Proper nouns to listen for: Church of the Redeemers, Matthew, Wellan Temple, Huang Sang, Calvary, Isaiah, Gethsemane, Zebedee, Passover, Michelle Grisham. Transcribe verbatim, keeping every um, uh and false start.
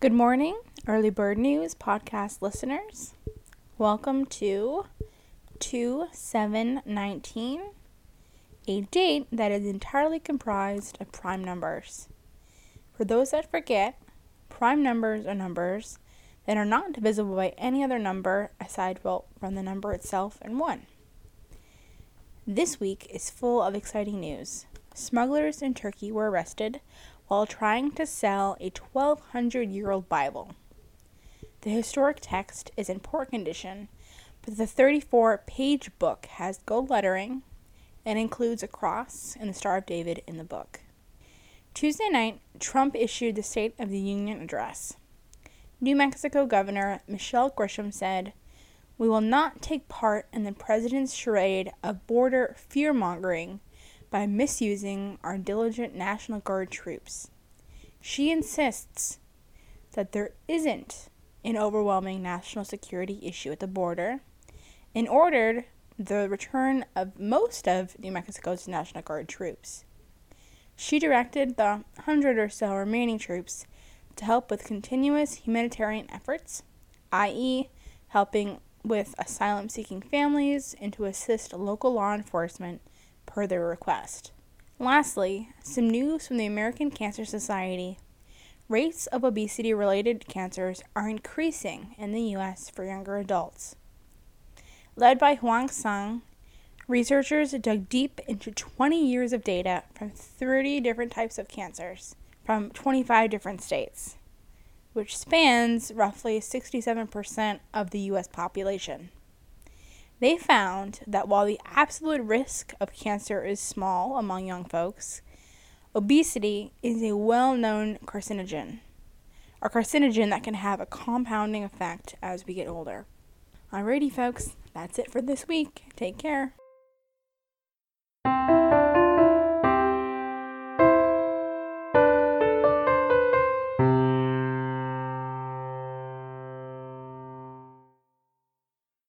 Good morning, Early Bird News podcast listeners. Welcome to two seven nineteen, a date that is entirely comprised of prime numbers. For those that forget, prime numbers are numbers that are not divisible by any other number aside from the number itself and one. This week is full of exciting news. Smugglers in Turkey were arrested while trying to sell a twelve hundred year old Bible. The historic text is in poor condition, but the thirty-four page book has gold lettering and includes a cross and the Star of David in the book. Tuesday night, Trump issued the State of the Union address. New Mexico Governor Michelle Grisham said, "We will not take part in the president's charade of border fear-mongering by misusing our diligent National Guard troops." She insists that there isn't an overwhelming national security issue at the border and ordered the return of most of New Mexico's National Guard troops. She directed the hundred or so remaining troops to help with continuous humanitarian efforts, that is helping with asylum-seeking families and to assist local law enforcement per their request. Lastly, some news from the American Cancer Society. Rates of obesity-related cancers are increasing in the U S for younger adults. Led by Huang Sang, researchers dug deep into twenty years of data from thirty different types of cancers from twenty-five different states, which spans roughly sixty-seven percent of the U S population. They found that while the absolute risk of cancer is small among young folks, obesity is a well-known carcinogen, a carcinogen that can have a compounding effect as we get older. Alrighty, folks, that's it for this week. Take care.